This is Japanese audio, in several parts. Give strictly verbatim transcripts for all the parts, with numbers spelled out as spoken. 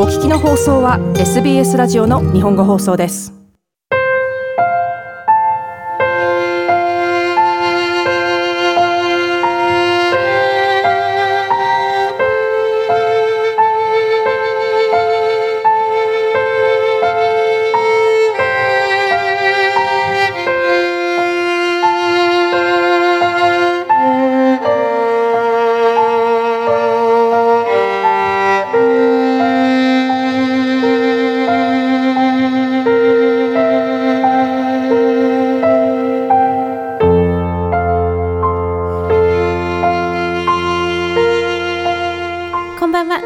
お聞きの放送は エスビーエス ラジオの日本語放送です。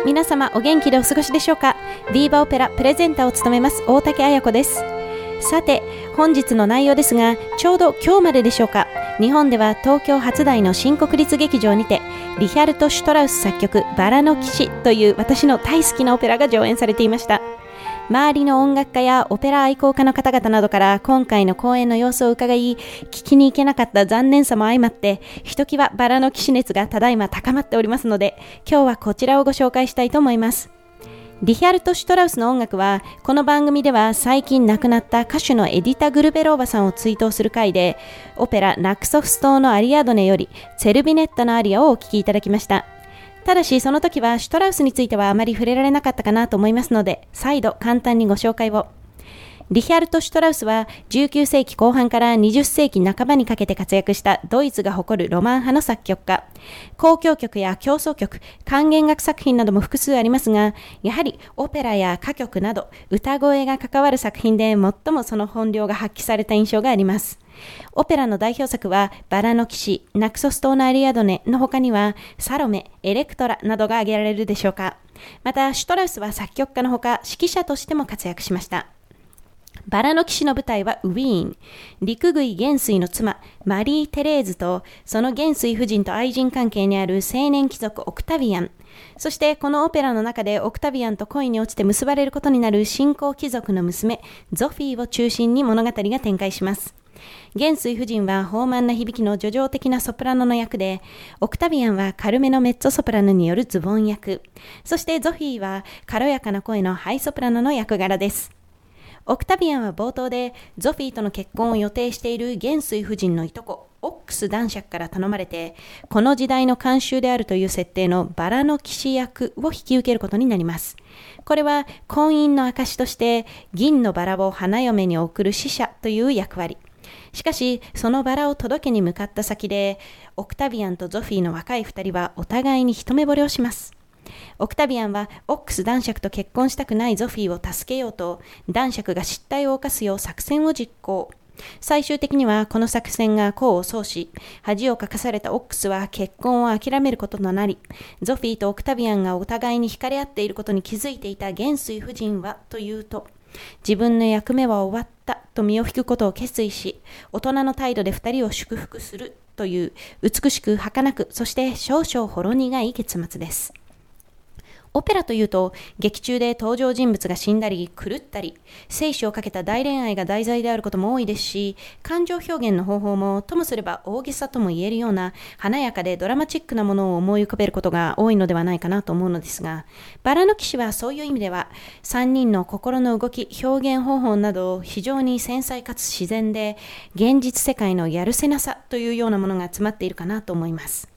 皆様お元気でお過ごしでしょうか。ディーバオペラプレゼンターを務めます大竹彩子です。さて本日の内容ですが、ちょうど今日まででしょうか、日本では東京初台の新国立劇場にてリヒャルト・シュトラウス作曲バラの騎士という私の大好きなオペラが上演されていました。周りの音楽家やオペラ愛好家の方々などから今回の公演の様子を伺い、聞きに行けなかった残念さも相まってひときわバラの騎士熱がただいま高まっておりますので、今日はこちらをご紹介したいと思います。リヒャルト・シュトラウスの音楽は、この番組では最近亡くなった歌手のエディタ・グルベローバさんを追悼する回で、オペラナクソフス島のアリアドネよりツェルビネッタのアリアをお聴きいただきました。ただしその時はシュトラウスについてはあまり触れられなかったかなと思いますので、再度簡単にご紹介を。リヒャルト・シュトラウスはじゅうきゅうせいきこう半からにじゅっせいきなかばにかけて活躍したドイツが誇るロマン派の作曲家。交響曲や協奏曲、管弦楽作品なども複数ありますが、やはりオペラや歌曲など歌声が関わる作品で最もその本領が発揮された印象があります。オペラの代表作はバラの騎士、ナクソス島のアリアドネの他にはサロメ、エレクトラなどが挙げられるでしょうか。またシュトラウスは作曲家のほか指揮者としても活躍しました。バラの騎士の舞台はウィーン。陸軍元帥の妻マリー・テレーズとその元帥夫人と愛人関係にある青年貴族オクタビアン、そしてこのオペラの中でオクタビアンと恋に落ちて結ばれることになる新興貴族の娘ゾフィーを中心に物語が展開します。元帥夫人は豊満な響きの叙情的なソプラノの役で、オクタビアンは軽めのメッツォソプラノによるズボン役、そしてゾフィーは軽やかな声のハイソプラノの役柄です。オクタビアンは冒頭でゾフィーとの結婚を予定している元帥夫人のいとこオックス男爵から頼まれて、この時代の慣習であるという設定のバラの騎士役を引き受けることになります。これは婚姻の証として銀のバラを花嫁に贈る使者という役割。しかしそのバラを届けに向かった先で、オクタビアンとゾフィーの若い二人はお互いに一目惚れをします。オクタビアンはオックス男爵と結婚したくないゾフィーを助けようと、男爵が失態を犯すよう作戦を実行。最終的にはこの作戦が功を奏し、恥をかかされたオックスは結婚を諦めることとなり、ゾフィーとオクタビアンがお互いに惹かれ合っていることに気づいていた元帥夫人はというと、自分の役目は終わったと身を引くことを決意し、大人の態度で二人を祝福するという美しく儚く、そして少々ほろ苦い結末です。オペラというと、劇中で登場人物が死んだり狂ったり、生死をかけた大恋愛が題材であることも多いですし、感情表現の方法もともすれば大げさとも言えるような華やかでドラマチックなものを思い浮かべることが多いのではないかなと思うのですが、バラの騎士はそういう意味ではさんにんの心の動き、表現方法など非常に繊細かつ自然で、現実世界のやるせなさというようなものが詰まっているかなと思います。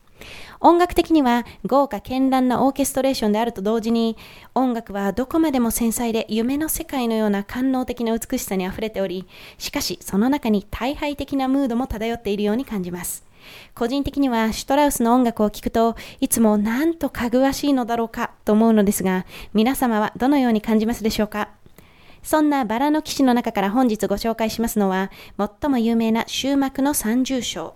音楽的には豪華絢爛なオーケストレーションであると同時に、音楽はどこまでも繊細で夢の世界のような官能的な美しさにあふれており、しかしその中に退廃的なムードも漂っているように感じます。個人的にはシュトラウスの音楽を聴くといつもなんとかぐわしいのだろうかと思うのですが、皆様はどのように感じますでしょうか。そんなバラの騎士の中から本日ご紹介しますのは、最も有名な終幕の三重唱。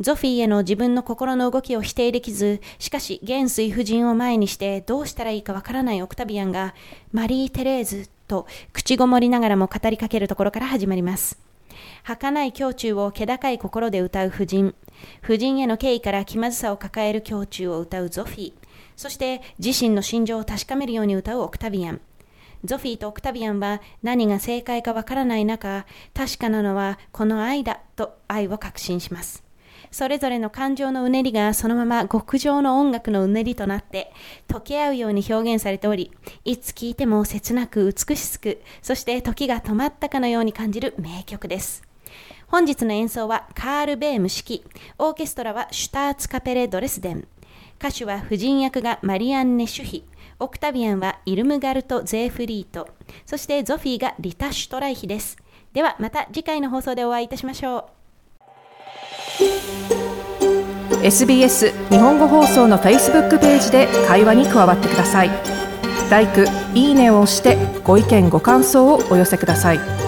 ゾフィーへの自分の心の動きを否定できず、しかし元帥夫人を前にしてどうしたらいいかわからないオクタビアンがマリー・テレーズと口ごもりながらも語りかけるところから始まります。儚い胸中を気高い心で歌う夫人、夫人への敬意から気まずさを抱える胸中を歌うゾフィー、そして自身の心情を確かめるように歌うオクタビアン。ゾフィーとオクタビアンは何が正解かわからない中、確かなのはこの愛だと愛を確信します。それぞれの感情のうねりがそのまま極上の音楽のうねりとなって溶け合うように表現されており、いつ聴いても切なく美しく、そして時が止まったかのように感じる名曲です。本日の演奏はカール・ベーム指揮、オーケストラはシュターツカペレ・ドレスデン、歌手は婦人役がマリアンネ・シュヒ、オクタビアンはイルムガルト・ゼーフリート、そしてゾフィーがリタ・シュトライヒです。ではまた次回の放送でお会いいたしましょう。 エスビーエス 日本語放送の Facebook ページで会話に加わってください。ライク、いいねを押してご意見ご感想をお寄せください。